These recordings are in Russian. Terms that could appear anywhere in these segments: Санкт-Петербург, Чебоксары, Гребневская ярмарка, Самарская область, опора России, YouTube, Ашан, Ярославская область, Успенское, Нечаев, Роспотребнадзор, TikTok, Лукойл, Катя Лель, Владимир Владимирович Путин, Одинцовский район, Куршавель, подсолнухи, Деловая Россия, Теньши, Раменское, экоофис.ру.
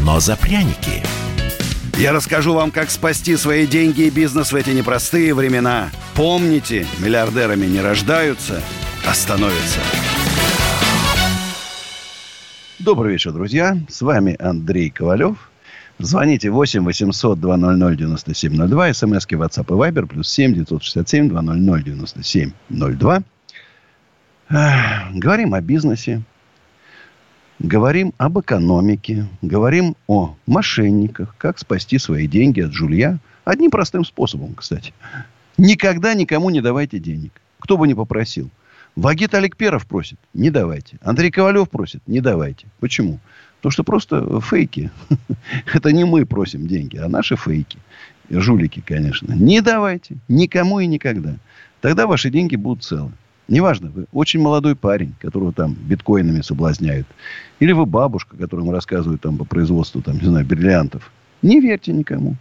но за пряники. Я расскажу вам, как спасти свои деньги и бизнес в эти непростые времена. Помните, миллиардерами не рождаются, а становятся. Добрый вечер, друзья. С вами Андрей Ковалев. Звоните 8 800 200 9702. СМСки WhatsApp и Viber +7 967 200 9702. Говорим о бизнесе. Говорим об экономике, говорим о мошенниках, как спасти свои деньги от жулья. Одним простым способом, кстати. Никогда никому не давайте денег. Кто бы ни попросил. Вагит Алекперов просит, не давайте. Андрей Ковалев просит, не давайте. Почему? Потому что просто фейки. Это не мы просим деньги, а наши фейки. Жулики, конечно. Не давайте никому и никогда. Тогда ваши деньги будут целы. Неважно, вы очень молодой парень, которого там биткоинами соблазняют. Или вы бабушка, которому рассказывают там по производству, там, не знаю, бриллиантов. Не верьте никому.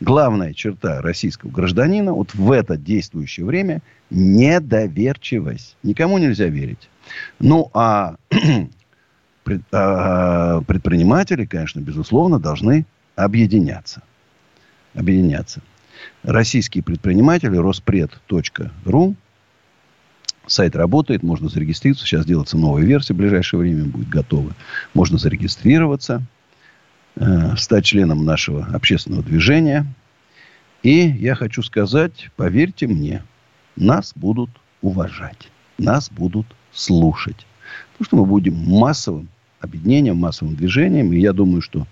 Главная черта российского гражданина вот в это действующее время – недоверчивость. Никому нельзя верить. Ну, а предприниматели, конечно, безусловно, должны объединяться. Объединяться. Российские предприниматели, роспред.ру. Сайт работает, можно зарегистрироваться. Сейчас делается новая версия, в ближайшее время будет готова. Можно зарегистрироваться, стать членом нашего общественного движения. И я хочу сказать, поверьте мне, нас будут уважать, нас будут слушать. Потому что мы будем массовым объединением, массовым движением. И я думаю, что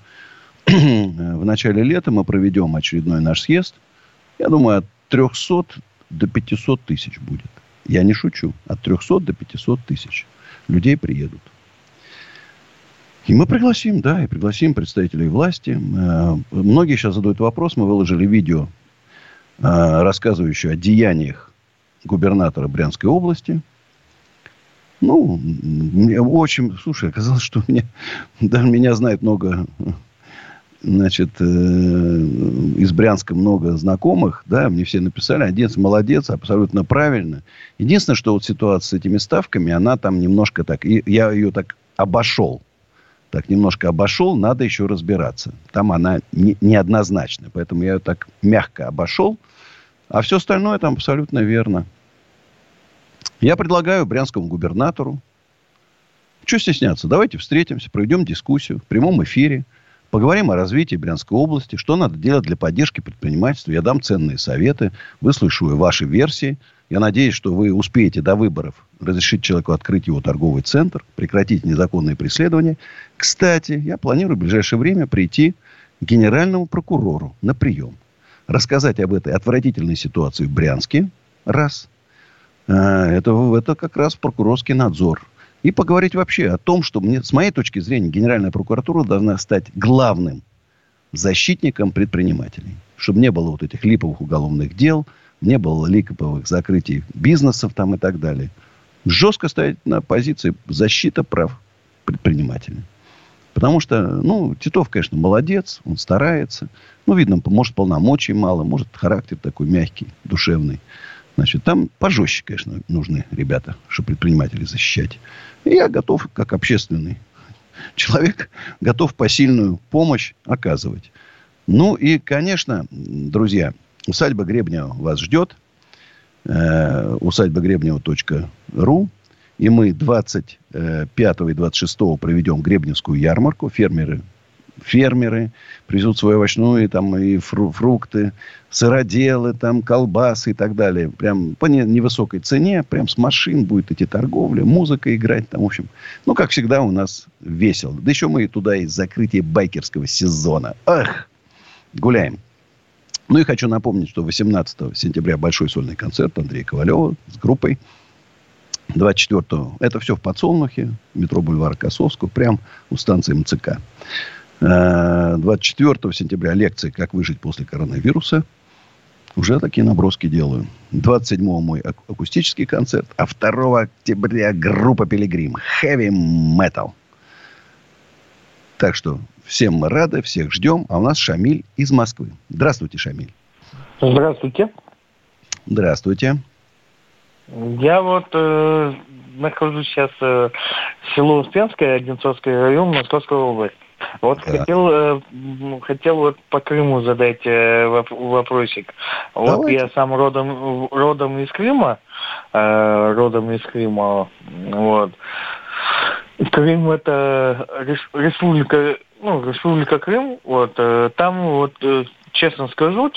в начале лета мы проведем очередной наш съезд. Я думаю, от 300 до 500 тысяч будет. Я не шучу. От 300 до 500 тысяч людей приедут. И мы пригласим, да, и пригласим представителей власти. Многие сейчас задают вопрос. Мы выложили видео, рассказывающее о деяниях губернатора Брянской области. Ну, мне очень... Слушай, оказалось, что меня знает много... Значит, из Брянска много знакомых, да, мне все написали, Одинцов молодец, абсолютно правильно. Единственное, что вот ситуация с этими ставками, она там немножко так, я ее так обошел. Так немножко обошел, надо еще разбираться. Там она неоднозначна, поэтому я ее так мягко обошел. А все остальное там абсолютно верно. Я предлагаю брянскому губернатору, что стесняться, давайте встретимся, проведем дискуссию в прямом эфире. Поговорим о развитии Брянской области, что надо делать для поддержки предпринимательства. Я дам ценные советы, выслушаю ваши версии. Я надеюсь, что вы успеете до выборов разрешить человеку открыть его торговый центр, прекратить незаконные преследования. Кстати, я планирую в ближайшее время прийти к генеральному прокурору на прием. Рассказать об этой отвратительной ситуации в Брянске. Раз. Это как раз прокурорский надзор. И поговорить вообще о том, что с моей точки зрения Генеральная прокуратура должна стать главным защитником предпринимателей. Чтобы не было вот этих липовых уголовных дел, не было липовых закрытий бизнесов там и так далее. Жестко стоять на позиции защиты прав предпринимателей. Потому что, Титов, конечно, молодец, он старается. Видно, может, полномочий мало, может, характер такой мягкий, душевный. Значит, там пожестче, конечно, нужны ребята, чтобы предпринимателей защищать. И я готов, как общественный человек, готов посильную помощь оказывать. Ну, и, конечно, друзья, усадьба Гребнева вас ждет. Усадьба-гребнева.ру. И мы 25 и 26 проведем Гребневскую ярмарку. Фермеры привезут свою овощную, там, и фрукты, сыроделы, там, колбасы и так далее. Прям по невысокой цене, прям с машин будет идти торговля, музыка играть. Там, в общем, как всегда, у нас весело. Да еще мы туда из закрытия байкерского сезона. Ах! Гуляем. Ну, и хочу напомнить, что 18 сентября большой сольный концерт Андрея Ковалева с группой. 24-го. Это все в Подсолнухе, метро бульвара Косовского, прям у станции МЦК. 24 сентября лекции «Как выжить после коронавируса». Уже такие наброски делаю. 27-го мой акустический концерт. А 2 октября группа «Пилигрим». Heavy metal. Так что всем мы рады, всех ждем. А у нас Шамиль из Москвы. Здравствуйте, Шамиль. Здравствуйте. Здравствуйте. Я вот нахожусь сейчас в село Успенское, Одинцовский район, Московская область. Вот да. хотел вот по Крыму задать вопросик. Давайте. Вот я сам родом из Крыма, вот. Крым — это республика Крым, вот. Там вот честно скажу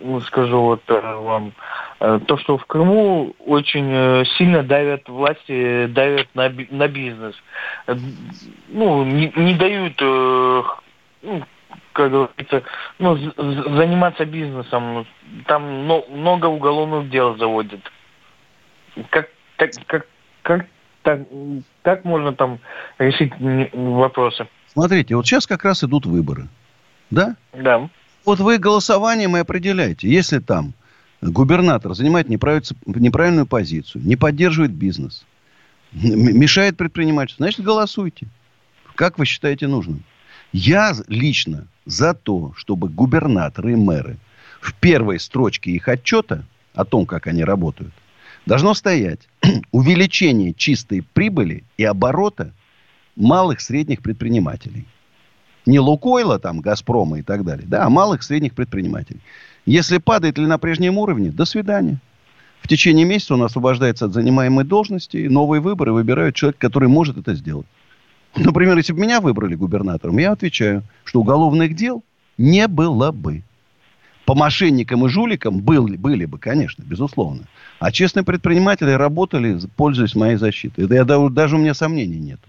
вот вам, то, что в Крыму очень сильно давят власти, давят на бизнес. Ну, не дают, как говорится, заниматься бизнесом. Там много уголовных дел заводят. Как можно там решить вопросы? Смотрите, вот сейчас как раз идут выборы. Да? Да. Вот вы голосованием и определяете. Если там губернатор занимает неправильную позицию, не поддерживает бизнес, мешает предпринимательству, значит, голосуйте. Как вы считаете нужным? Я лично за то, чтобы губернаторы и мэры в первой строчке их отчета о том, как они работают, должно стоять увеличение чистой прибыли и оборота малых и средних предпринимателей. Не Лукойла, там, Газпрома и так далее, да, а малых и средних предпринимателей. Если падает или на прежнем уровне, до свидания. В течение месяца он освобождается от занимаемой должности, и новые выборы выбирают человека, который может это сделать. Например, если бы меня выбрали губернатором, я отвечаю, что уголовных дел не было бы. По мошенникам и жуликам были бы, конечно, безусловно. А честные предприниматели работали, пользуясь моей защитой. Это даже у меня сомнений нет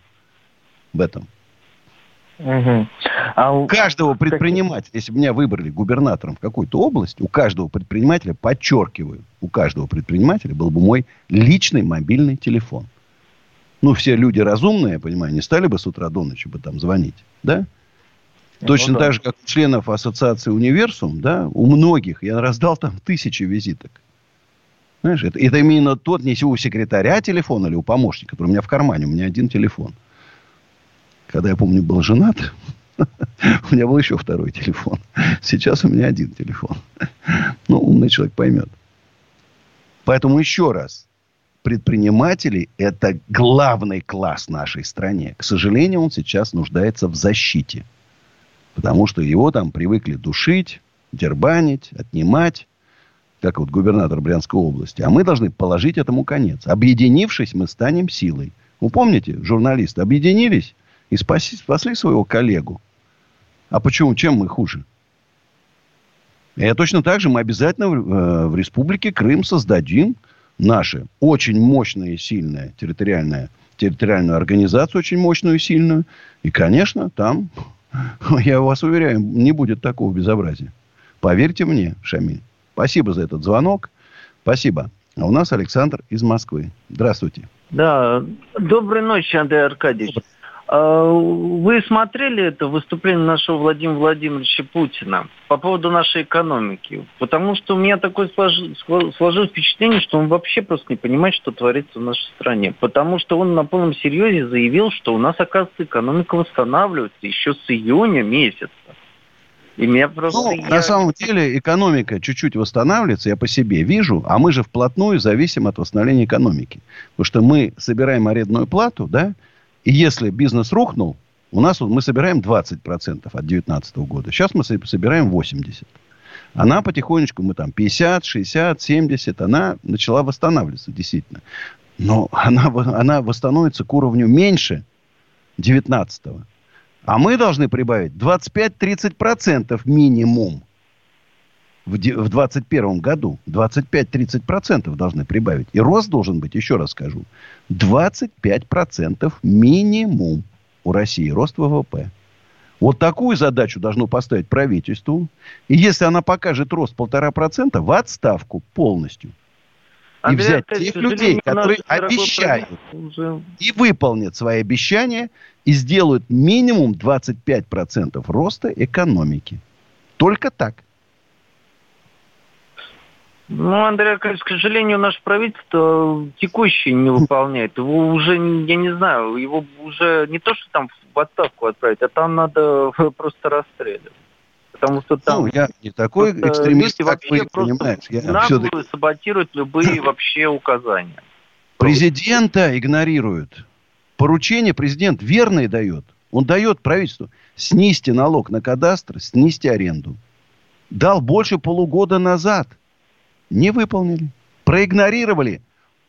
в этом. Угу. У каждого предпринимателя, если бы меня выбрали губернатором в какую-то область, у каждого предпринимателя, подчеркиваю, у каждого предпринимателя был бы мой личный мобильный телефон. Ну, все люди разумные, я понимаю, не стали бы с утра до ночи бы там звонить, да? Точно так же, как у членов ассоциации «Универсум», да, у многих я раздал там 1000 визиток. Знаешь, это именно тот, не у секретаря телефон или у помощника, который у меня в кармане, у меня один телефон. Когда я, помню, был женат, у меня был еще второй телефон. Сейчас у меня один телефон. Ну, умный человек поймет. Поэтому еще раз. Предприниматели – это главный класс в нашей стране. К сожалению, он сейчас нуждается в защите. Потому что его там привыкли душить, дербанить, отнимать. Как вот губернатор Брянской области. А мы должны положить этому конец. Объединившись, мы станем силой. Вы помните, журналисты объединились и спасли своего коллегу. А почему? Чем мы хуже? И точно так же мы обязательно в Республике Крым создадим наше очень мощное и сильное территориальную организацию, очень мощную и сильную. И, конечно, там, я вас уверяю, не будет такого безобразия. Поверьте мне, Шамиль. Спасибо за этот звонок. Спасибо. А у нас Александр из Москвы. Здравствуйте. Да. Доброй ночи, Андрей Аркадьевич. Вы смотрели это выступление нашего Владимира Владимировича Путина по поводу нашей экономики? Потому что у меня такое сложилось впечатление, что он вообще просто не понимает, что творится в нашей стране. Потому что он на полном серьезе заявил, что у нас, оказывается, экономика восстанавливается еще с июня месяца. И меня просто... На самом деле экономика чуть-чуть восстанавливается, я по себе вижу, а мы же вплотную зависим от восстановления экономики. Потому что мы собираем арендную плату, да? И если бизнес рухнул, у нас мы собираем 20% от 2019 года. Сейчас мы собираем 80%. Она потихонечку, мы там 50, 60, 70, она начала восстанавливаться, действительно. Но она восстановится к уровню меньше 19-го. А мы должны прибавить 25-30% минимум в 2021 году. 25-30% должны прибавить. И рост должен быть, еще раз скажу, 25% минимум у России. Рост ВВП. Вот такую задачу должно поставить правительству. И если она покажет рост 1,5%, в отставку полностью. И взять тех людей, которые обещают и выполнят свои обещания, и сделают минимум 25% роста экономики. Только так. Ну, Андрей Аркадьевич, к сожалению, наше правительство текущее не выполняет. Его уже, я не знаю, его уже не то, что там в отставку отправить, а там надо просто расстреливать. Потому что там... Ну, я не такой экстремист, как вы, понимаешь. Я наглую саботируют любые вообще указания. Президента игнорируют. Поручение президент верное дает. Он дает правительству. Снизьте налог на кадастр, снизьте аренду. Дал больше полугода назад. Не выполнили. Проигнорировали.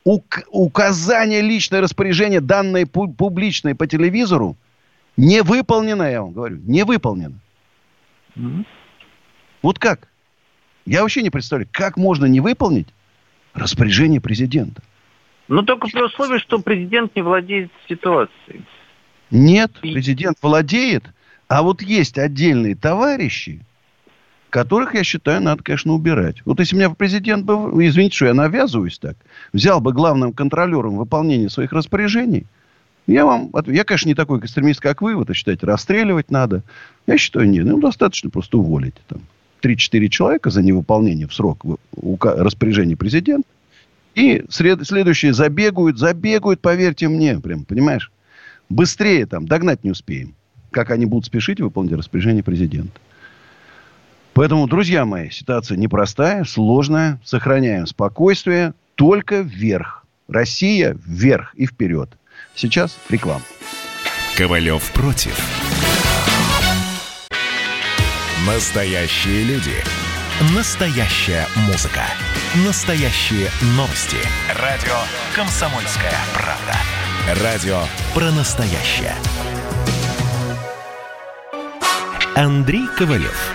Указание, личное распоряжение, данное публичное по телевизору, не выполнено, я вам говорю. Не выполнено. Mm-hmm. Вот как? Я вообще не представляю, как можно не выполнить распоряжение президента. Ну, только при условии, что президент не владеет ситуацией. Нет, президент владеет. А вот есть отдельные товарищи, которых, я считаю, надо, конечно, убирать. Вот если меня президент бы, извините, что я навязываюсь так, взял бы главным контролером выполнение своих распоряжений, я, конечно, не такой экстремист, как вы. Вы это считаете, расстреливать надо. Я считаю, нет. Ну, достаточно просто уволить. Там, 3-4 человека за невыполнение в срок распоряжения президента. И следующие забегают, поверьте мне. Прям, понимаешь? Быстрее там догнать не успеем. Как они будут спешить выполнить распоряжение президента. Поэтому, друзья мои, ситуация непростая, сложная. Сохраняем спокойствие. Только вверх. Россия вверх и вперед. Сейчас реклама. Ковалев против. Настоящие люди. Настоящая музыка. Настоящие новости. Радио «Комсомольская правда». Радио про настоящее. Андрей Ковалев.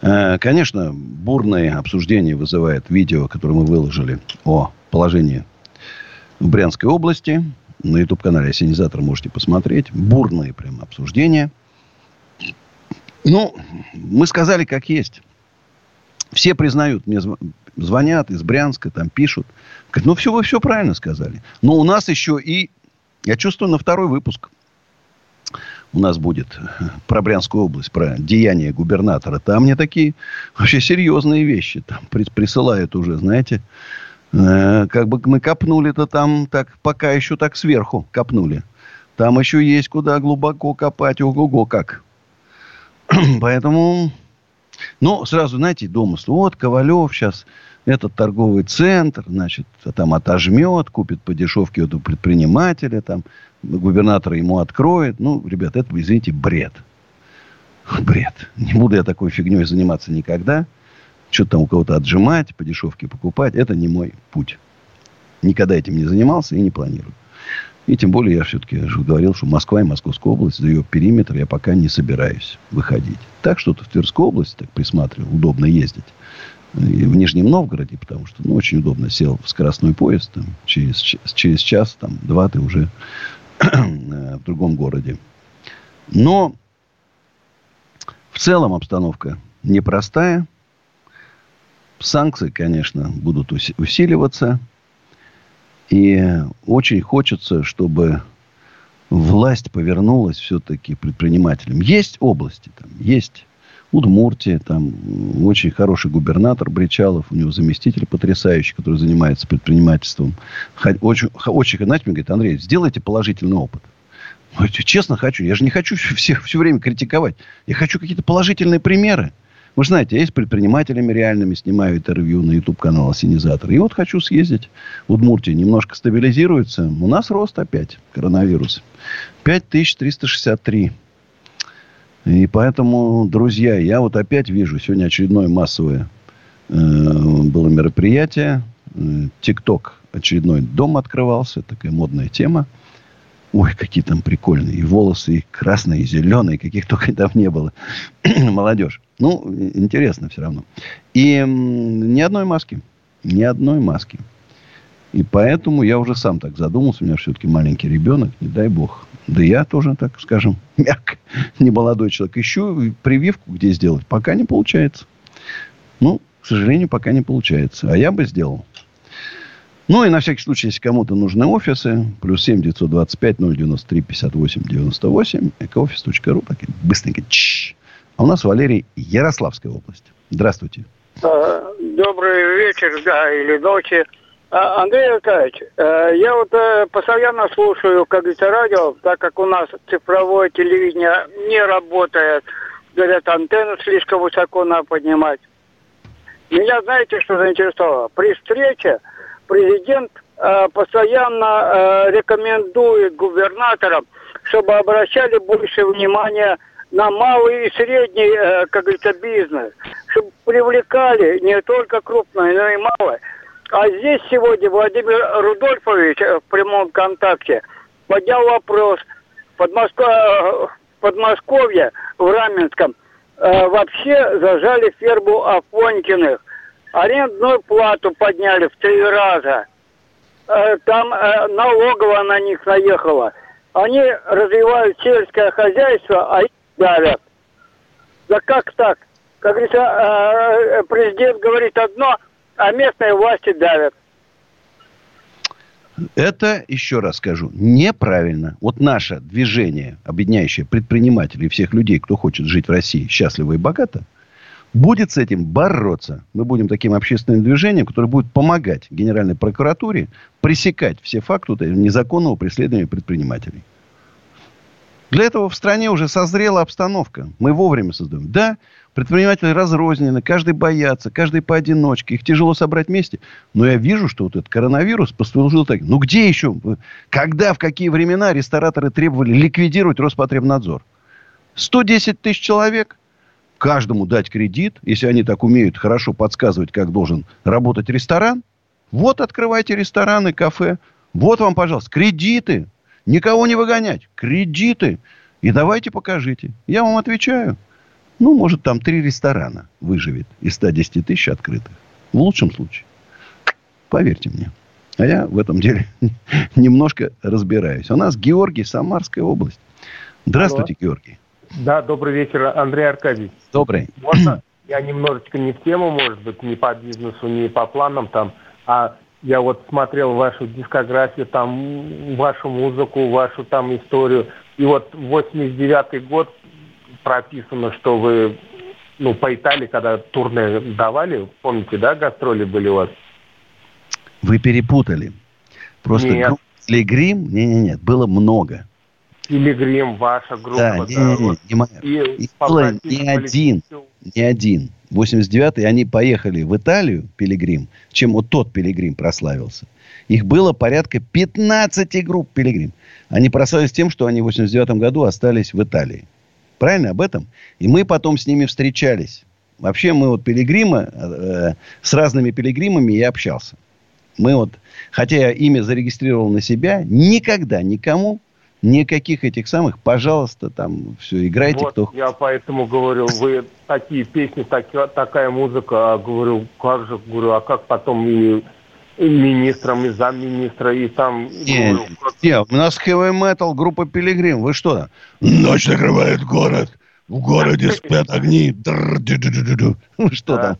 Конечно, бурные обсуждения вызывает видео, которое мы выложили о положении в Брянской области. На YouTube-канале «Ассенизатор» можете посмотреть. Бурные прям обсуждения. Ну, мы сказали, как есть. Все признают. Мне звонят из Брянска, там пишут. Говорят, вы все правильно сказали. Но у нас еще и... Я чувствую, на второй выпуск у нас будет про Брянскую область, про деяния губернатора. Там мне такие вообще серьезные вещи. Там присылают уже, знаете... Как бы мы копнули-то там, так, пока еще так сверху копнули. Там еще есть куда глубоко копать, ого-го как. Поэтому, сразу, знаете, домыслы. Вот Ковалев сейчас этот торговый центр, значит, там отожмет, купит по дешевке у предпринимателя, там губернатор ему откроет. Ребят, это, извините, бред. Бред. Не буду я такой фигней заниматься никогда. Что-то там у кого-то отжимать, по дешевке покупать. Это не мой путь. Никогда этим не занимался и не планирую. И тем более я все-таки говорил, что Москва и Московская область, за ее периметр я пока не собираюсь выходить. Так что-то в Тверской области так присматривал. Удобно ездить. И в Нижнем Новгороде, потому что очень удобно. Сел в скоростной поезд. Там, через час, два ты уже в другом городе. Но в целом обстановка непростая. Санкции, конечно, будут усиливаться. И очень хочется, чтобы власть повернулась все-таки предпринимателям. Есть области, есть Удмуртия, там очень хороший губернатор Бричалов, у него заместитель потрясающий, который занимается предпринимательством. Очень, знаете, мне говорит, Андрей, сделайте положительный опыт. Честно хочу, я же не хочу всех все время критиковать. Я хочу какие-то положительные примеры. Вы же знаете, я с предпринимателями реальными снимаю интервью на YouTube-канал «Ассенизатор». И вот хочу съездить. Удмуртия немножко стабилизируется. У нас рост опять коронавируса. 5363. И поэтому, друзья, я вот опять вижу. Сегодня очередное массовое было мероприятие. TikTok очередной дом открывался, такая модная тема. Ой, какие там прикольные. И волосы, и красные, и зеленые. Каких только там не было. Молодежь. Ну, интересно все равно. И ни одной маски. Ни одной маски. И поэтому я уже сам так задумался. У меня все-таки маленький ребенок. Не дай бог. Да я тоже, так скажем, мягко, не молодой человек. Ищу прививку, где сделать. Пока не получается. Ну, к сожалению, пока не получается. А я бы сделал. Ну, и на всякий случай, если кому-то нужны офисы, плюс 7-925-093-58-98, экоофис.ру, так быстренько. А у нас Валерий, Ярославская область. Здравствуйте. Добрый вечер, да, или ночи. Андрей Николаевич, я вот постоянно слушаю, как говорится, радио, так как у нас цифровое телевидение не работает. Говорят, антенну слишком высоко надо поднимать. Меня знаете, что заинтересовало? При встрече президент постоянно рекомендует губернаторам, чтобы обращали больше внимания на малый и средний, как говорится, бизнес, чтобы привлекали не только крупные, но и малые. А здесь сегодня Владимир Рудольфович в прямом контакте поднял вопрос в Подмосковье, в Раменском, вообще зажали ферму Афонькиных. Арендную плату подняли в 3 раза. Там налоговая на них наехала. Они развивают сельское хозяйство, а их давят. Да как так? Как говорится, президент говорит одно, а местные власти давят. Это, еще раз скажу, неправильно. Вот наше движение, объединяющее предпринимателей и всех людей, кто хочет жить в России счастливо и богато, будет с этим бороться. Мы будем таким общественным движением, которое будет помогать Генеральной прокуратуре пресекать все факты незаконного преследования предпринимателей. Для этого в стране уже созрела обстановка. Мы вовремя создаем. Да, предприниматели разрознены, каждый боятся, каждый поодиночке. Их тяжело собрать вместе. Но я вижу, что вот этот коронавирус послужил таким. Ну, где еще? Когда, в какие времена рестораторы требовали ликвидировать Роспотребнадзор? 110 тысяч человек. Каждому дать кредит, если они так умеют хорошо подсказывать, как должен работать ресторан. Вот открывайте рестораны, кафе. Вот вам, пожалуйста, кредиты. Никого не выгонять. Кредиты. И давайте покажите. Я вам отвечаю. Ну, может, там 3 ресторана выживет из 110 тысяч открытых. В лучшем случае. Поверьте мне. А я в этом деле немножко разбираюсь. У нас Георгий, Самарская область. Здравствуйте, Георгий. Да, добрый вечер, Андрей Аркадьевич. Добрый. Можно я немножечко не в тему, может быть, не по бизнесу, не по планам там, а я вот смотрел вашу дискографию, там, вашу музыку, вашу там историю. И вот 89-й год прописано, что вы, ну, по Италии, когда турне давали, помните, да, гастроли были у вас? Вы перепутали. Просто Пилигрим, нет, было много. Пилигрим, ваша группа. Да, не моя. Их было не один. 89-й, они поехали в Италию, Пилигрим, чем вот тот Пилигрим прославился. Их было порядка 15 групп Пилигрим. Они прославились тем, что они в 89-м году остались в Италии. Правильно об этом? И мы потом с ними встречались. Вообще мы вот Пилигрима, с разными Пилигримами я общался. Мы вот, хотя я имя зарегистрировал на себя, никогда никому никаких этих самых, пожалуйста, там все, играйте, вот, кто... Я поэтому говорю, вы такие песни, такая музыка, говорю, как же, говорю, а как потом и министром, и замминистра, и там... Нет, у нас хэви метал, группа Пилигрим, вы что? Ночь накрывает город, в городе спят огни. Ну что там?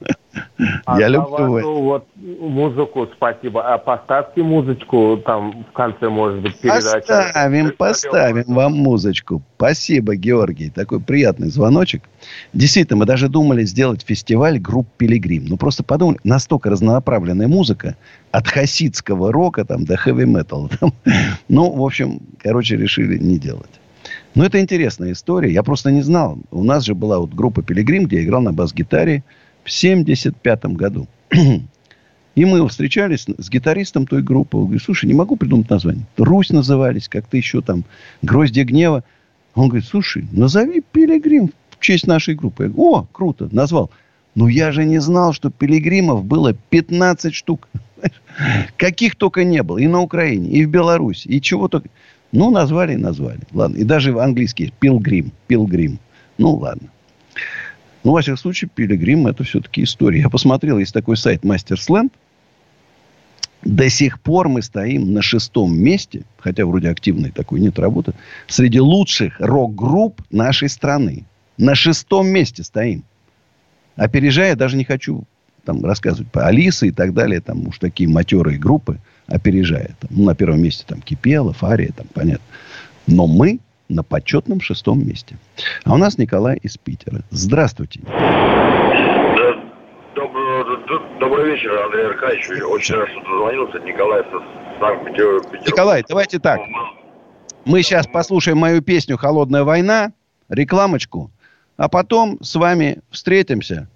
Я люблю вот музыку, спасибо. А поставьте музычку там в конце, может быть, передачи. Поставим вам музычку. Спасибо, Георгий. Такой приятный звоночек. Действительно, мы даже думали сделать фестиваль групп Пилигрим. Ну, просто подумали, настолько разнонаправленная музыка от хасидского рока там до хэви-метала. Ну, в общем, решили не делать. Но это интересная история. Я просто не знал. У нас же была вот группа «Пилигрим», где я играл на бас-гитаре в 75-м году. И мы встречались с гитаристом той группы. Он говорит, слушай, не могу придумать название. «Русь» назывались, как-то еще там «Гроздья гнева». Он говорит, слушай, назови «Пилигрим» в честь нашей группы. Я говорю, о, круто, назвал. Но я же не знал, что «Пилигримов» было 15 штук. Каких только не было. И на Украине, и в Беларуси, и чего только. Ну, назвали и назвали. Ладно. И даже английский Пилигрим. Пилигрим. Ну, ладно. Ну, во всяком случае, Пилигрим – это все-таки история. Я посмотрел, есть такой сайт Мастерсленд. До сих пор мы стоим на 6-м месте, хотя вроде активной такой нет работы, среди лучших рок-групп нашей страны. На 6-м месте стоим. Опережая, даже не хочу там рассказывать про Алисы и так далее. Там уж такие матерые группы, опережая. Там, ну, на первом месте там Кипелов, Фария, там понятно. Но мы на почетном 6-м месте. А у нас Николай из Питера. Здравствуйте. Добрый вечер, Андрей Аркадьевич. Очень рад, что дозвонился. Николай из Санкт-Петербурга. Николай, давайте так. Мы сейчас послушаем мою песню «Холодная война», рекламочку. А потом с вами встретимся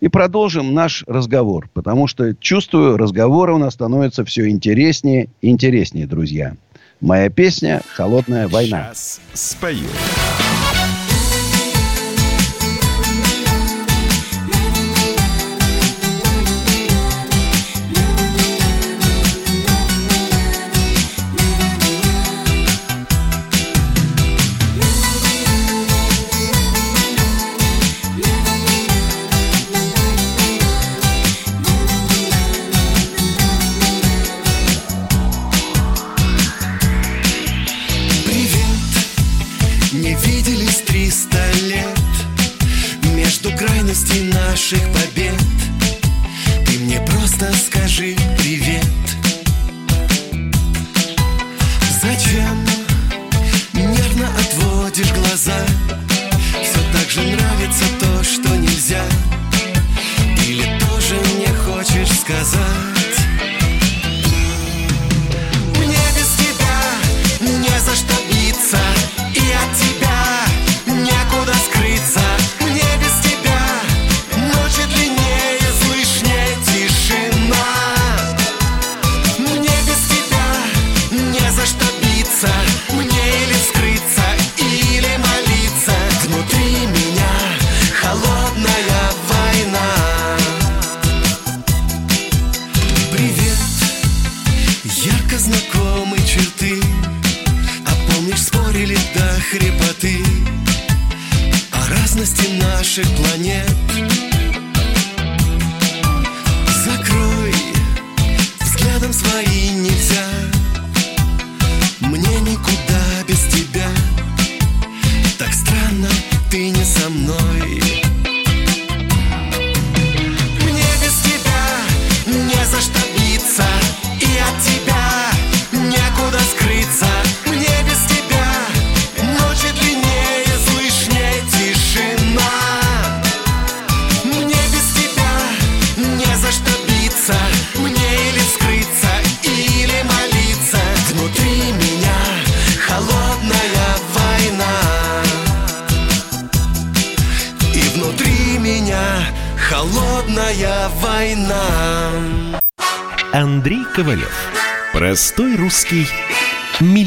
и продолжим наш разговор. Потому что, чувствую, разговоры у нас становятся все интереснее и интереснее, друзья. Моя песня «Холодная война». Сейчас спою. Наших побед. Ты мне просто скажи привет. Зачем нервно отводишь глаза? Все так же нравится то, что нельзя. Или тоже мне хочешь сказать? Мне без тебя не за что биться, и от тебя некуда скрыться. Хрипоты о разности наших планет. Закрой взглядом свои нельзя. Мне никуда без тебя. Так странно, ты не со мной. Мне без тебя не за что биться, и от тебя некуда скрыться. Холодная война. Андрей Ковалев. Простой русский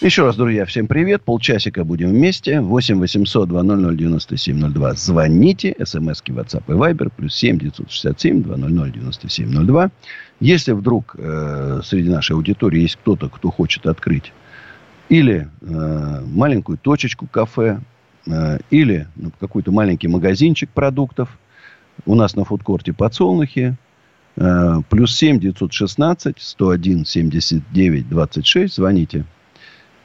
Еще раз, друзья, всем привет. Полчасика будем вместе. 8 800 200 9702. Звоните. СМСки, WhatsApp и Viber. Плюс 7 967 200 9702. Если вдруг среди нашей аудитории есть кто-то, кто хочет открыть или маленькую точечку кафе, или какой-то маленький магазинчик продуктов. У нас на фудкорте «Подсолнухи». Плюс 7 916 101 79 26. Звоните.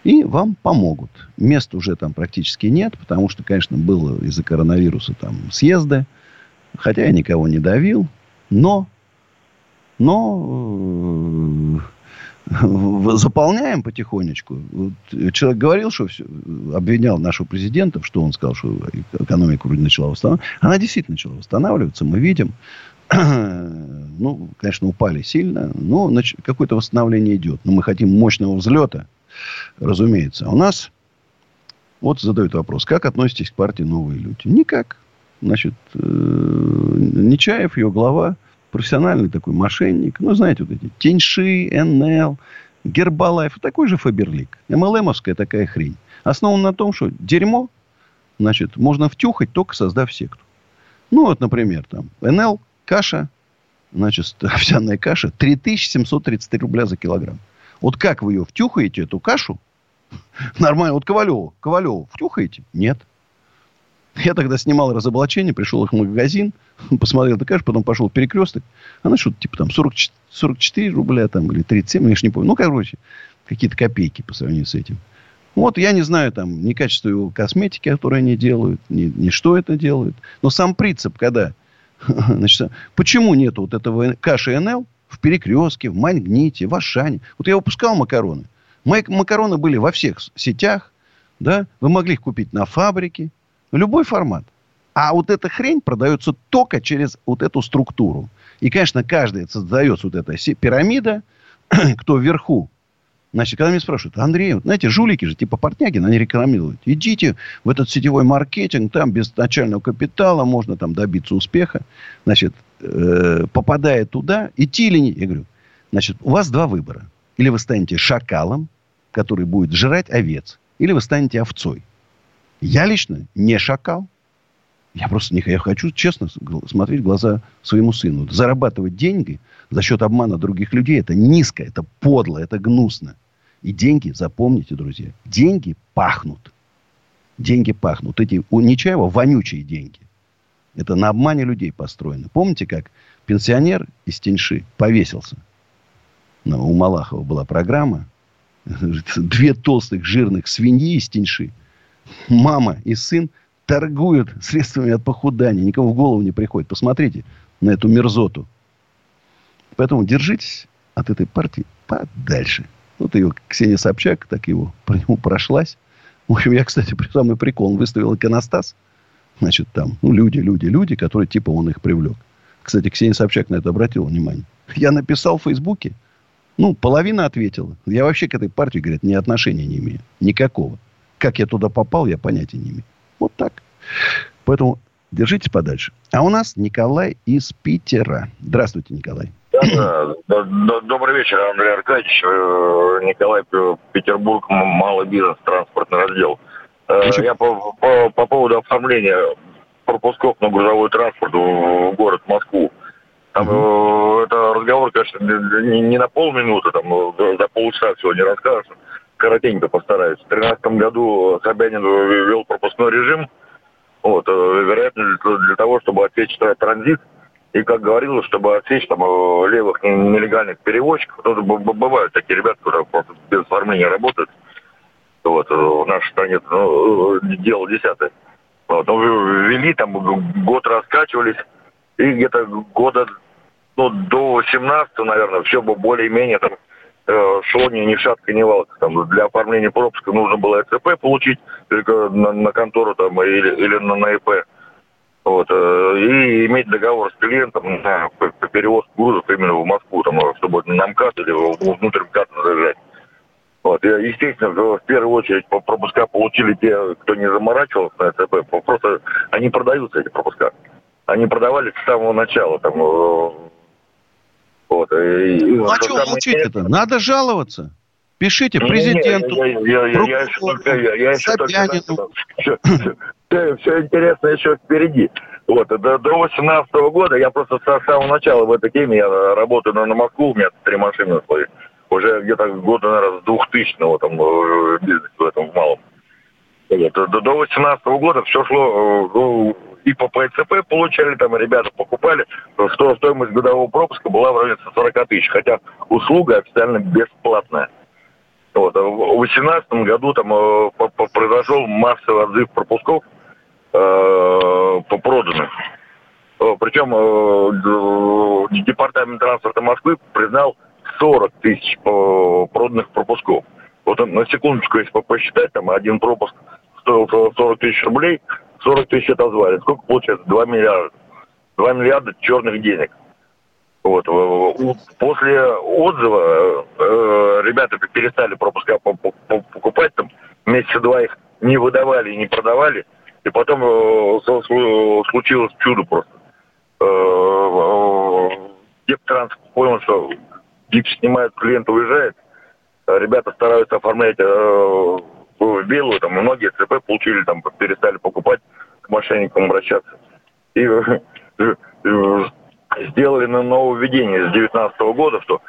И вам помогут. Мест уже там практически нет, потому что, конечно, было из-за коронавируса там съезды. Хотя я никого не давил. Но заполняем потихонечку. Вот человек говорил, что все, обвинял нашего президента, что он сказал, что экономика вроде начала восстанавливаться. Она действительно начала восстанавливаться, мы видим. Ну, конечно, упали сильно, но какое-то восстановление идет. Но мы хотим мощного взлета. Разумеется, у нас Вот задают вопрос. Как относитесь к партии «Новые люди»? Никак. Значит, Нечаев, ее глава, профессиональный такой мошенник. Ну, знаете, вот эти Теньши, НЛ, Гербалайф. Такой же Фаберлик. МЛМовская такая хрень. Основан на том, что дерьмо, значит, можно втюхать, только создав секту. Ну, вот, например, там НЛ, каша, значит, овсяная каша, 3733 рубля за килограмм. Вот как вы ее втюхаете, эту кашу? Нормально. Вот Ковалеву втюхаете? Нет. Я тогда снимал разоблачение, пришел их в магазин, посмотрел, да, конечно, потом пошел в Перекресток. Она что-то типа там 44 рубля там, или 37, я же не помню. Ну, короче, какие-то копейки по сравнению с этим. Вот я не знаю там ни качество его косметики, которую они делают, ни что это делают. Но сам принцип, когда... Значит, почему нет вот этого каши НЛ в Перекрестке, в Магните, в Ашане? Вот я выпускал макароны. Мои макароны были во всех сетях. Да? Вы могли их купить на фабрике. Любой формат. А вот эта хрень продается только через вот эту структуру. И, конечно, каждый создается вот эта пирамида, кто вверху. Значит, когда меня спрашивают, Андрей, вот, знаете, жулики же, типа Портнягин, они рекламируют. Идите в этот сетевой маркетинг, там без начального капитала можно там добиться успеха. Значит, попадая туда, идти или нет. Я говорю, значит, у вас два выбора. Или вы станете шакалом, который будет жрать овец, или вы станете овцой. Я лично не шакал. Я просто не хочу, честно, смотреть в глаза своему сыну. Зарабатывать деньги за счет обмана других людей — это низко, это подло, это гнусно. И деньги, запомните, друзья, деньги пахнут. Деньги пахнут. Эти у Нечаева вонючие деньги. Это на обмане людей построено. Помните, как пенсионер из Теньши повесился? У Малахова была программа. Две толстых жирных свиньи из Теньши. Мама и сын торгуют средствами от похудания. Никому в голову не приходит. Посмотрите на эту мерзоту. Поэтому держитесь от этой партии подальше. Вот ее Ксения Собчак так его по нему прошлась. В общем, я, кстати, самый прикол. Он выставил иконостас. Значит, там люди, которые типа он их привлек. Кстати, Ксения Собчак на это обратила внимание. Я написал в Фейсбуке. Половина ответила. Я вообще к этой партии, говорят, ни отношения не имею. Никакого. Как я туда попал, я понятия не имею. Вот так. Поэтому держитесь подальше. А у нас Николай из Питера. Здравствуйте, Николай. Добрый вечер, Андрей Аркадьевич. Николай, Петербург, малый бизнес, транспортный раздел. Я по поводу оформления пропусков на грузовой транспорт в город Москву. Там, это разговор, конечно, не на полминуты, там, за полчаса всего не расскажешь. Коротенько постараюсь. В 2013 году Собянин ввел пропускной режим, вот, вероятно, для того, чтобы отсечь транзит. И, как говорилось, чтобы отсечь там левых нелегальных перевозчиков. Тут бывают такие ребята, которые просто без оформления работают. Вот, в нашей стране, дело десятое. Вот, ввели, там год раскачивались, и где-то года до 17-го, наверное, все бы более-менее там шло ни шатка, ни валка. Там, для оформления пропуска нужно было ЭЦП получить только на контору там, или на ИП. Вот, и иметь договор с клиентом на перевозку грузов именно в Москву, там, чтобы на МКАД или внутрь МКАД заезжать. Вот, и, естественно, в первую очередь пропуска получили те, кто не заморачивался на ЭЦП. Просто они продаются, эти пропуска. Они продавались с самого начала. Там, вот, а что молчите-то? Надо жаловаться. Пишите президенту. Все интересно еще впереди. Вот, до 18 года я просто с самого начала в этой теме, я работаю на Москву, у меня 3 машины свои. Уже где-то года, наверное, с 2000-го там, бизнес в этом в малом. Вот, до 18 года все шло... И по ПЦП получали, там ребята покупали, что стоимость годового пропуска была в районе 40 тысяч, хотя услуга официально бесплатная. Вот. В 2018 году там произошел массовый отзыв пропусков по проданным. Причем департамент транспорта Москвы признал 40 тысяч проданных пропусков. Вот на секундочку, если посчитать, там один пропуск стоил 40 тысяч рублей, 40 тысяч отозвали. Сколько получается? 2 миллиарда. 2 миллиарда черных денег. Вот. После отзыва ребята перестали пропуска покупать. Там месяца 2 их не выдавали и не продавали. И потом случилось чудо просто. Дептранс понял, что гипс снимают, клиент уезжает. Ребята стараются оформлять в белую. Там многие ЭЦП получили, там перестали покупать, к мошенникам обращаться. И сделали на нововведение с 2019 года, что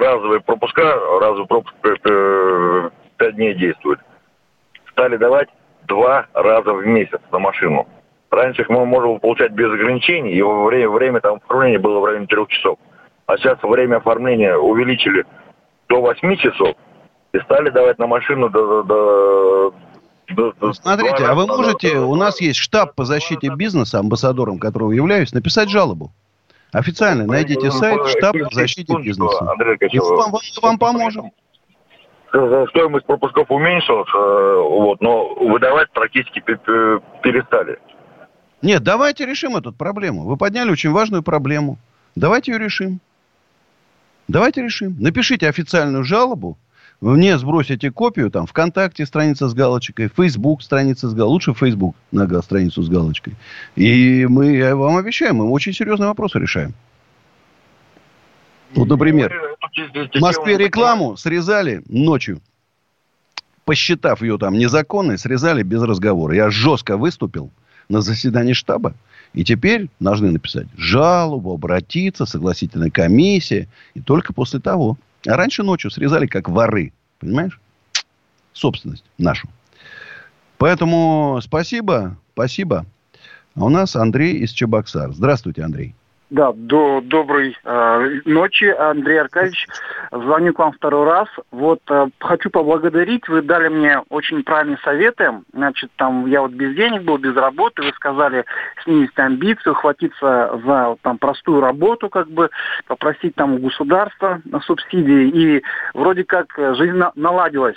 разовый пропуск 5 дней действует. Стали давать 2 раза в месяц на машину. Раньше их мы можем получать без ограничений, и время там оформления было в районе 3 часов. А сейчас время оформления увеличили до 8 часов и стали давать на машину до... Смотрите, а вы можете, у нас есть штаб по защите бизнеса, амбассадором которого являюсь, написать жалобу. Официально найдите сайт штаб по защите бизнеса. И вам поможем. Стоимость пропусков уменьшилась, вот, но выдавать практически перестали. Нет, давайте решим эту проблему. Вы подняли очень важную проблему. Давайте ее решим. Давайте решим. Напишите официальную жалобу. Мне сбросите копию. Там ВКонтакте страница с галочкой. Facebook страница с галочкой. Лучше Facebook на страницу с галочкой. И мы вам обещаем, мы очень серьезные вопросы решаем. Вот, например, в Москве рекламу срезали ночью. Посчитав ее там незаконной, срезали без разговора. Я жестко выступил на заседании штаба. И теперь должны написать жалобу, обратиться, согласительная комиссия. И только после того. А раньше ночью срезали как воры. Понимаешь? Собственность нашу. Поэтому спасибо. А у нас Андрей из Чебоксар. Здравствуйте, Андрей. Да, доброй ночи, Андрей Аркадьевич. Звоню к вам второй раз. Вот хочу поблагодарить. Вы дали мне очень правильные советы. Значит, там я вот без денег был, без работы. Вы сказали снизить амбицию, хватиться за там простую работу, как бы попросить там у государства субсидии. И вроде как жизнь наладилась.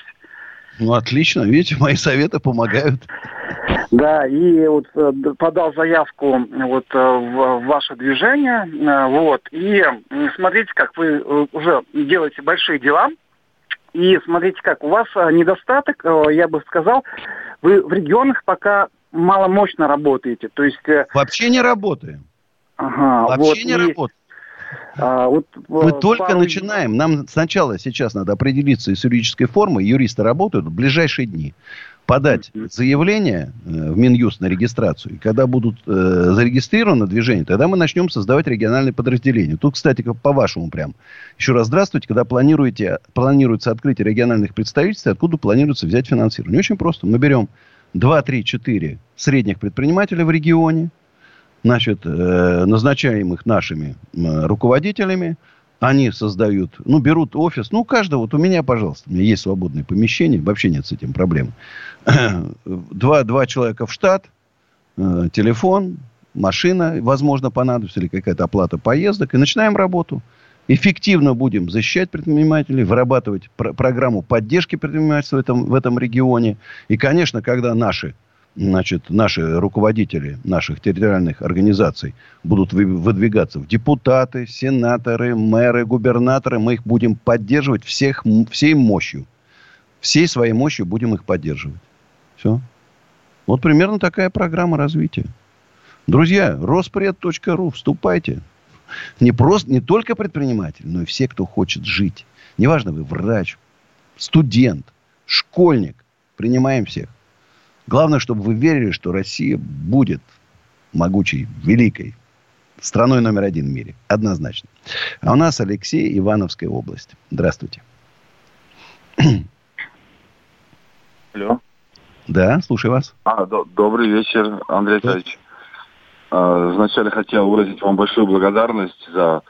Ну, отлично. Видите, мои советы помогают. Да, и вот подал заявку вот в ваше движение. Вот. И смотрите, как вы уже делаете большие дела. И смотрите, как у вас недостаток, я бы сказал, вы в регионах пока маломощно работаете. То есть... Вообще не работаем. Ага, Вообще не работаем. Мы только начинаем. Нам сначала сейчас надо определиться с юридической формой. Юристы работают в ближайшие дни. Подать заявление в Минюст на регистрацию. И когда будут зарегистрированы движения, тогда мы начнем создавать региональные подразделения. Тут, кстати, по-вашему прям. Еще раз здравствуйте. Когда планируется открытие региональных представительств, откуда планируется взять финансирование? Очень просто. Мы берем 2-3-4 средних предпринимателя в регионе. Значит, назначаем их нашими руководителями. Они создают, берут офис. Каждый, вот у меня, пожалуйста, у меня есть свободное помещение. Вообще нет с этим проблем. 2 человека в штат, телефон, машина, возможно, понадобится, или какая-то оплата поездок. И начинаем работу. Эффективно будем защищать предпринимателей, вырабатывать программу поддержки предпринимательства в этом регионе. И, конечно, когда наши руководители наших территориальных организаций будут выдвигаться в депутаты, сенаторы, мэры, губернаторы. Мы их будем поддерживать всей мощью. Всей своей мощью будем их поддерживать. Все. Вот примерно такая программа развития. Друзья, роспред.ру, вступайте. Не только предприниматели, но и все, кто хочет жить. Неважно, вы врач, студент, школьник. Принимаем всех. Главное, чтобы вы верили, что Россия будет могучей, великой. Страной номер 1 в мире. Однозначно. А у нас Алексей, Ивановская область. Здравствуйте. Алло. Да, слушаю вас. Добрый вечер, Андрей Ковалевич. Вначале хотел выразить вам большую благодарность за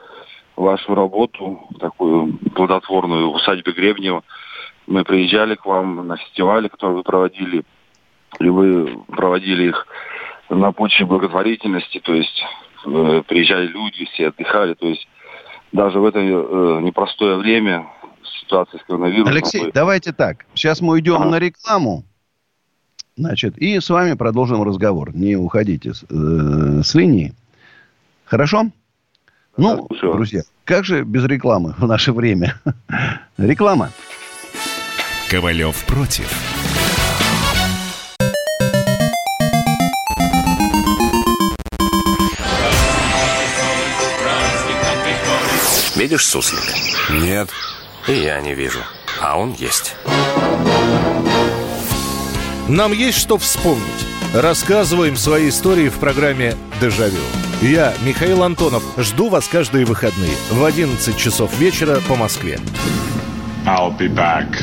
вашу работу, такую плодотворную в усадьбе Гребнева. Мы приезжали к вам на фестивале, который вы проводили. И вы проводили их на почве благотворительности, то есть приезжали люди, все отдыхали. То есть даже в это непростое время ситуация с коронавирусом... Алексей, давайте так. Сейчас мы уйдем на рекламу. Значит, и с вами продолжим разговор. Не уходите с линии. Хорошо? Хорошо. Друзья, как же без рекламы в наше время? Реклама. Ковалев против. Видишь суслика? Нет. И я не вижу. А он есть. Нам есть что вспомнить. Рассказываем свои истории в программе «Дежавю». Я, Михаил Антонов, жду вас каждые выходные в 11 часов вечера по Москве. I'll be back.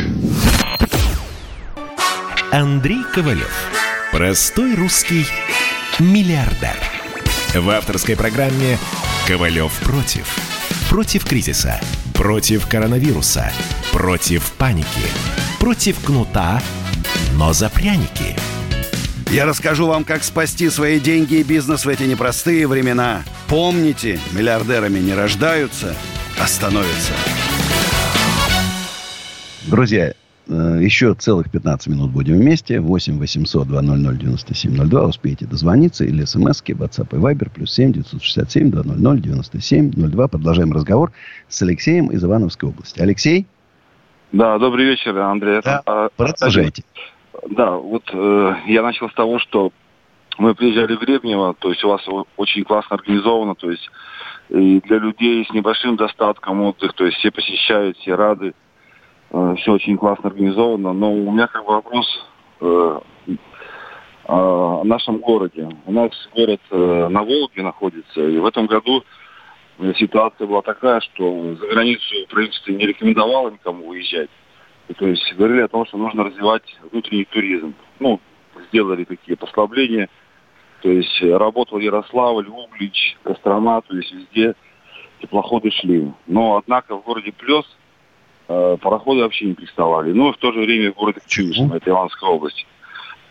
Андрей Ковалев. Простой русский миллиардер. В авторской программе «Ковалев против». Против кризиса. Против коронавируса. Против паники. Против кнута, но за пряники. Я расскажу вам, как спасти свои деньги и бизнес в эти непростые времена. Помните, миллиардерами не рождаются, а становятся. Друзья, еще целых 15 минут будем вместе. 8 800 200 9702. Успейте дозвониться. Или смс-ки, WhatsApp и Viber. Плюс 7 967 200 9702. Продолжаем разговор с Алексеем из Ивановской области. Алексей? Да, добрый вечер, Андрей. Да, продолжайте. Да, вот я начал с того, что мы приезжали в Гребнево, то есть у вас очень классно организовано, то есть и для людей с небольшим достатком отдых, то есть все посещают, все рады, все очень классно организовано. Но у меня как бы вопрос о нашем городе. У нас город на Волге находится, и в этом году ситуация была такая, что за границу правительство не рекомендовало никому уезжать. То есть говорили о том, что нужно развивать внутренний туризм. Ну, сделали такие послабления. То есть работал Ярославль, Углич, Кострома, то есть везде теплоходы шли. Но, однако, в городе Плёс пароходы вообще не приставали. Ну, и в то же время в городе Чуйском, это Ивановская область.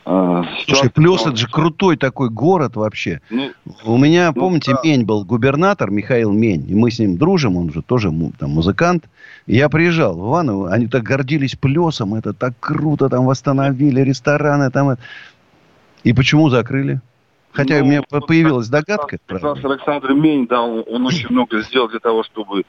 Слушай, Плёс это же крутой такой город вообще. Ну, у меня, помните, да. Мень был губернатор, Михаил Мень. И мы с ним дружим, он же тоже там музыкант. Я приезжал в Иваново, они так гордились Плёсом. Это так круто, там восстановили рестораны. Там. И почему закрыли? Хотя у меня появилась догадка. Александр Мень, да, он очень много сделал для того, чтобы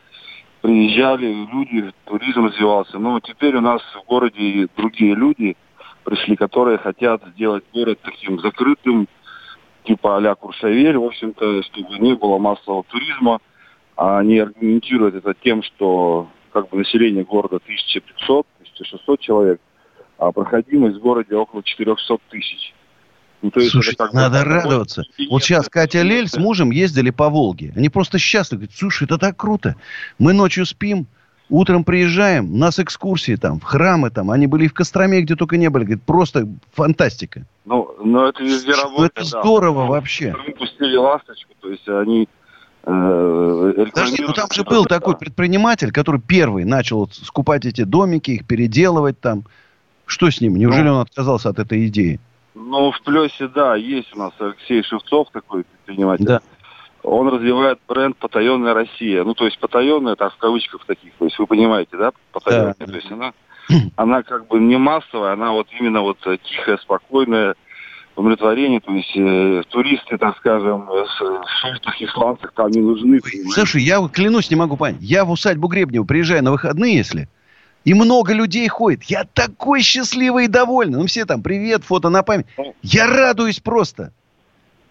приезжали люди, туризм развивался. Но теперь у нас в городе другие люди пришли, которые хотят сделать город таким закрытым, типа а-ля Куршавель, в общем-то, чтобы не было массового туризма. А они аргументируют это тем, что как бы население города 1500-1600 человек, а проходимость в городе около 400 тысяч. Ну, то есть слушайте, это надо радоваться. Вот сейчас Катя Лель с мужем ездили по Волге. Они просто счастливы. Говорят, слушай, это так круто. Мы ночью спим. Утром приезжаем, у нас экскурсии там, в храмы там, они были и в Костроме, где только не были. Говорит, просто фантастика. Ну это везде работает. Это здорово вообще. Мы пустили ласточку, то есть они... Подожди, ну там же был такой предприниматель, который первый начал вот скупать эти домики, их переделывать там. Что с ним? Неужели он отказался от этой идеи? Ну, в Плёсе, да, есть у нас Алексей Шевцов такой предприниматель. Да. Он развивает бренд «Потаенная Россия». Ну, то есть, потаенная, так, в кавычках таких. То есть, вы понимаете, да? Потаенная. Да. То есть, она как бы не массовая, она вот именно вот тихая, спокойная, умиротворение. То есть, туристы, так скажем, в шутах и сланцах там не нужны. Слушай, я клянусь, не могу понять. Я в усадьбу Гребнева приезжаю на выходные, если... И много людей ходит. Я такой счастливый и довольный. Ну, все там, привет, фото на память. Я радуюсь просто.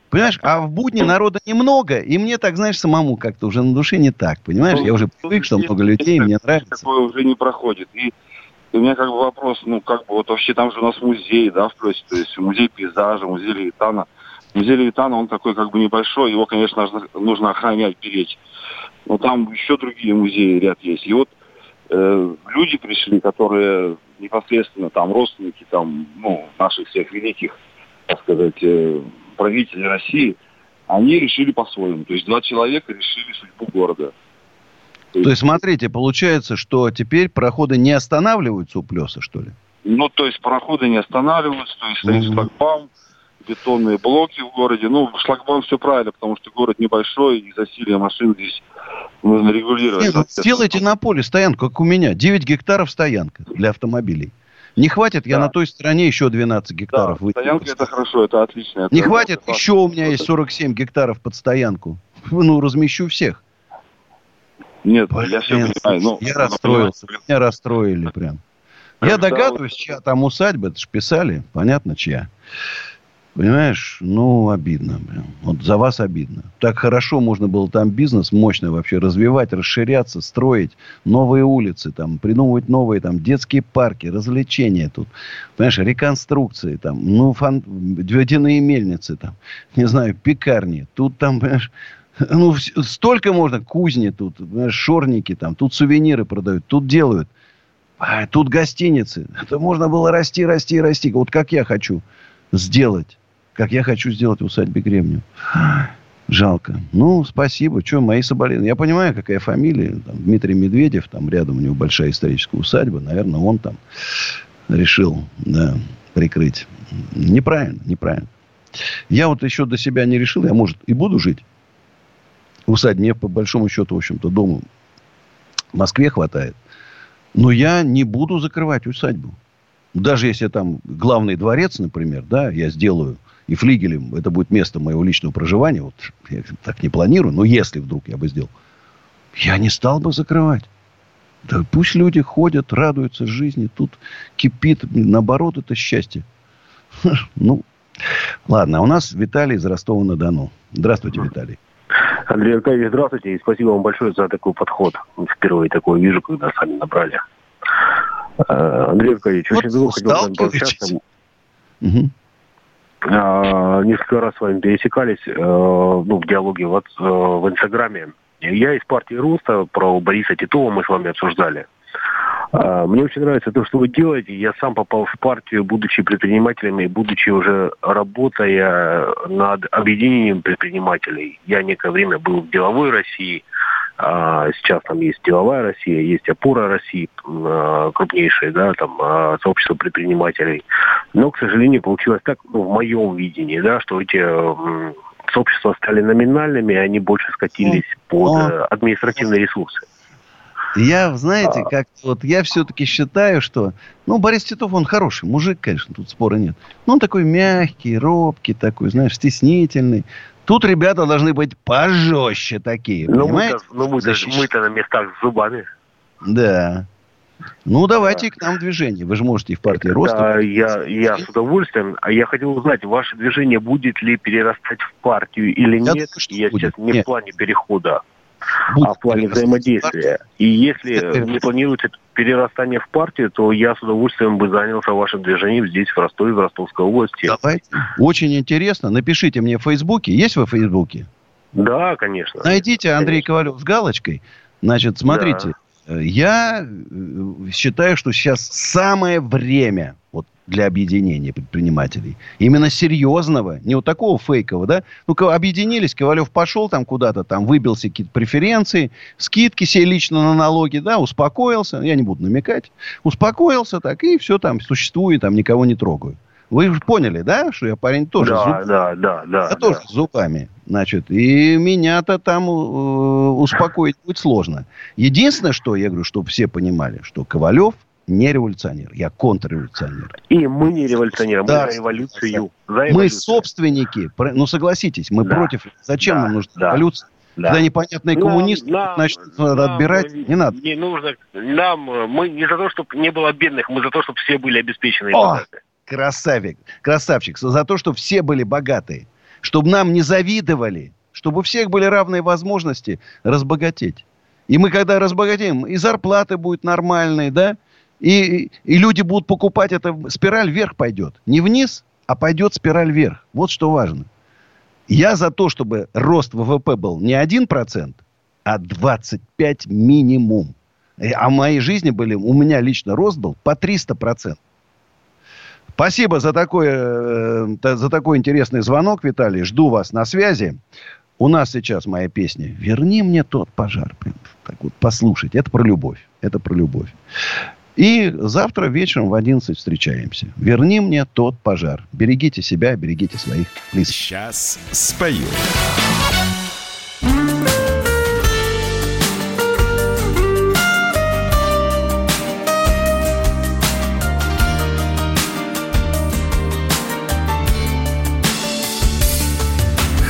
Понимаешь, а в будни народа немного, и мне так, знаешь, самому как-то уже на душе не так, понимаешь? Я уже привык, что много людей, мне нравится. Такое уже не проходит. И у меня как бы вопрос, ну, как бы, вот вообще там же у нас музей, да, в Плёсе, то есть музей пейзажа, музей Левитана. Музей Левитана, он такой как бы небольшой, его, конечно, нужно охранять, беречь. Но там еще другие музеи ряд есть. И вот люди пришли, которые непосредственно там родственники, там, ну, наших всех великих, так сказать, правители России, они решили по-своему. То есть 2 человека решили судьбу города. То есть смотрите, получается, что теперь пароходы не останавливаются у Плёса, что ли? Ну, то есть пароходы не останавливаются, то есть стоит шлагбаум, бетонные блоки в городе. Ну, шлагбаум все правильно, потому что город небольшой, и засилие машин здесь нужно регулировать. Нет, сделайте на поле стоянку, как у меня. 9 гектаров стоянка для автомобилей. Не хватит, да. Я на той стороне еще 12 гектаров. Да, стоянка это хорошо, это отлично. Это не хватит, еще у меня есть 47 гектаров под стоянку. Ну, размещу всех. Нет, блин, я все понимаю. Ну, я расстроился, меня расстроили прям. Я догадываюсь, чья там усадьба, это же писали, понятно, чья. Понимаешь? Ну, обидно. Блин. Вот за вас обидно. Так хорошо можно было там бизнес мощно вообще развивать, расширяться, строить новые улицы, там, придумывать новые там, детские парки, развлечения тут. Понимаешь, реконструкции, там, ну, водяные мельницы, там, не знаю, пекарни. Тут там, понимаешь, ну, столько можно. Кузни тут, понимаешь, шорники там. Тут сувениры продают, тут делают. А тут гостиницы. Это можно было расти. Вот как я хочу сделать. Как я хочу сделать в усадьбе Гребнева. Жалко. Ну, спасибо. Че, мои соболезнования. Я понимаю, какая фамилия. Там, Дмитрий Медведев. Там рядом у него большая историческая усадьба. Наверное, он там решил прикрыть. Неправильно. Я вот еще до себя не решил. Я, может, и буду жить в усадьбе. Мне, по большому счету, в общем-то, дома в Москве хватает. Но я не буду закрывать усадьбу. Даже если там главный дворец, например, да, я сделаю, и флигелем это будет место моего личного проживания, вот я так не планирую, но если вдруг я бы сделал, я не стал бы закрывать. Да пусть люди ходят, радуются жизни, тут кипит, наоборот, это счастье. Ну, ладно, а у нас Виталий из Ростова-на-Дону. Здравствуйте, Виталий. Андрей Аркадьевич, здравствуйте, и спасибо вам большое за такой подход. Впервые такое вижу, когда сами набрали. Андрей Ковалев, очень давно хотел с вами пообщаться. Несколько раз с вами пересекались в диалоге в Инстаграме. Я из партии Роста, про Бориса Титова мы с вами обсуждали. Мне очень нравится то, что вы делаете. Я сам попал в партию, будучи предпринимателем и будучи уже работая над объединением предпринимателей. Я некое время был в деловой России. Сейчас там есть деловая Россия, есть опора России, крупнейшее, да, там сообщество предпринимателей. Но, к сожалению, получилось так, в моем видении, да, что эти сообщества стали номинальными, и они больше скатились под административные ресурсы. Я, знаете, как-то вот я все-таки считаю, что... Ну, Борис Титов, он хороший мужик, конечно, тут спора нет. Но он такой мягкий, робкий такой, знаешь, стеснительный. Тут ребята должны быть пожестче такие, понимаете? Ну, мы-то на местах с зубами. Да. Ну, давайте к нам в движение. Вы же можете и в партии Роста. Да, я с удовольствием. А я хотел узнать, ваше движение будет ли перерастать в партию или нет? Я сейчас не в плане перехода. А в плане взаимодействия. И если не планируете перерастание в партию, то я с удовольствием бы занялся вашим движением здесь, в Ростове, в Ростовской области. Давайте. Очень интересно. Напишите мне в Фейсбуке. Есть вы в Фейсбуке? Да, конечно. Найдите Андрей Ковалев с галочкой. Значит, смотрите. Да. Я считаю, что сейчас самое время для объединения предпринимателей. Именно серьезного, не вот такого фейкового, да? Ну, объединились, Ковалев пошел там куда-то, там выбился какие-то преференции, скидки себе лично на налоги, да, успокоился, я не буду намекать, успокоился так, и все там существует, там никого не трогаю. Вы же поняли, да, что я парень тоже зубами. Да. Я тоже зубами, значит. И меня-то там успокоить будет сложно. Единственное, что я говорю, чтобы все понимали, что Ковалев не революционер, я контрреволюционер. И мы не революционеры, мы за революцию. Мы собственники, ну согласитесь, мы против. Зачем нам нужна революция? Когда непонятные коммунисты начнут отбирать, не надо. Не нужно, мы не за то, чтобы не было бедных, мы за то, чтобы все были обеспечены и богатые. Красавчик, за то, чтобы все были богатые, чтобы нам не завидовали, чтобы у всех были равные возможности разбогатеть. И мы когда разбогатеем, и зарплаты будут нормальные, да? И люди будут покупать это, спираль вверх пойдет. Не вниз, а пойдет спираль вверх. Вот что важно. Я за то, чтобы рост ВВП был не 1%, а 25 минимум. А в моей жизни у меня лично рост был по 300%. Спасибо за такой интересный звонок, Виталий. Жду вас на связи. У нас сейчас моя песня «Верни мне тот пожар». Так вот, послушайте. Это про любовь. И завтра вечером в 11 встречаемся. «Верни мне тот пожар». Берегите себя, берегите своих близких. Сейчас спою.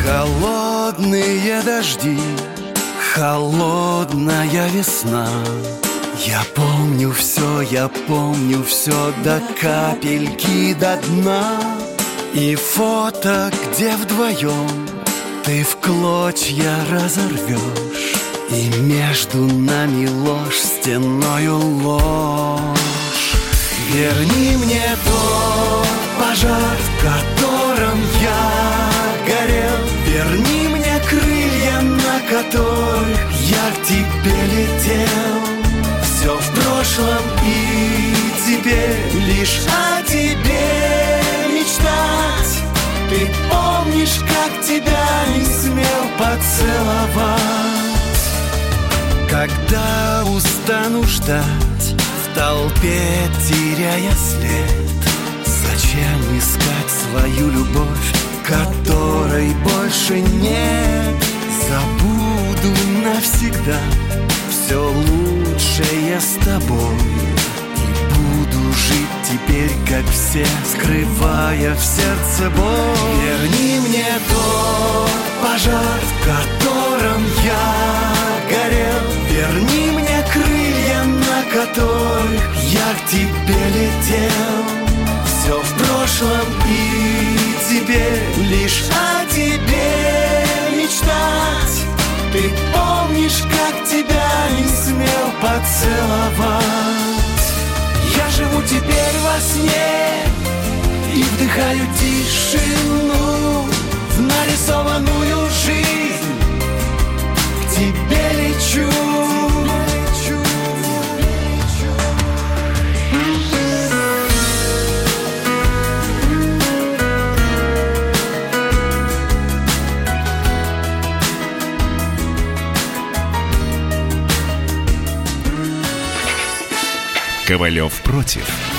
Холодные дожди, холодная весна. Я помню все до капельки до дна. И фото, где вдвоем ты в клочья разорвешь, и между нами ложь, стеною ложь. Верни мне тот пожар, в котором я горел. Верни мне крылья, на которых я к тебе летел. Все в прошлом и теперь, лишь о тебе мечтать. Ты помнишь, как тебя не смел поцеловать? Когда устану ждать, в толпе теряя след, зачем искать свою любовь, которой больше нет? Забуду навсегда все лучшее с тобой, жить теперь, как все, скрывая в сердце боль. Верни мне тот пожар, в котором я горел. Верни мне крылья, на которых я к тебе летел. Все в прошлом и теперь, лишь о тебе мечтать. Ты помнишь, как тебя не смел поцеловать? Я живу теперь во сне и вдыхаю тишину, в нарисованную жизнь к тебе лечу. Ковалев против.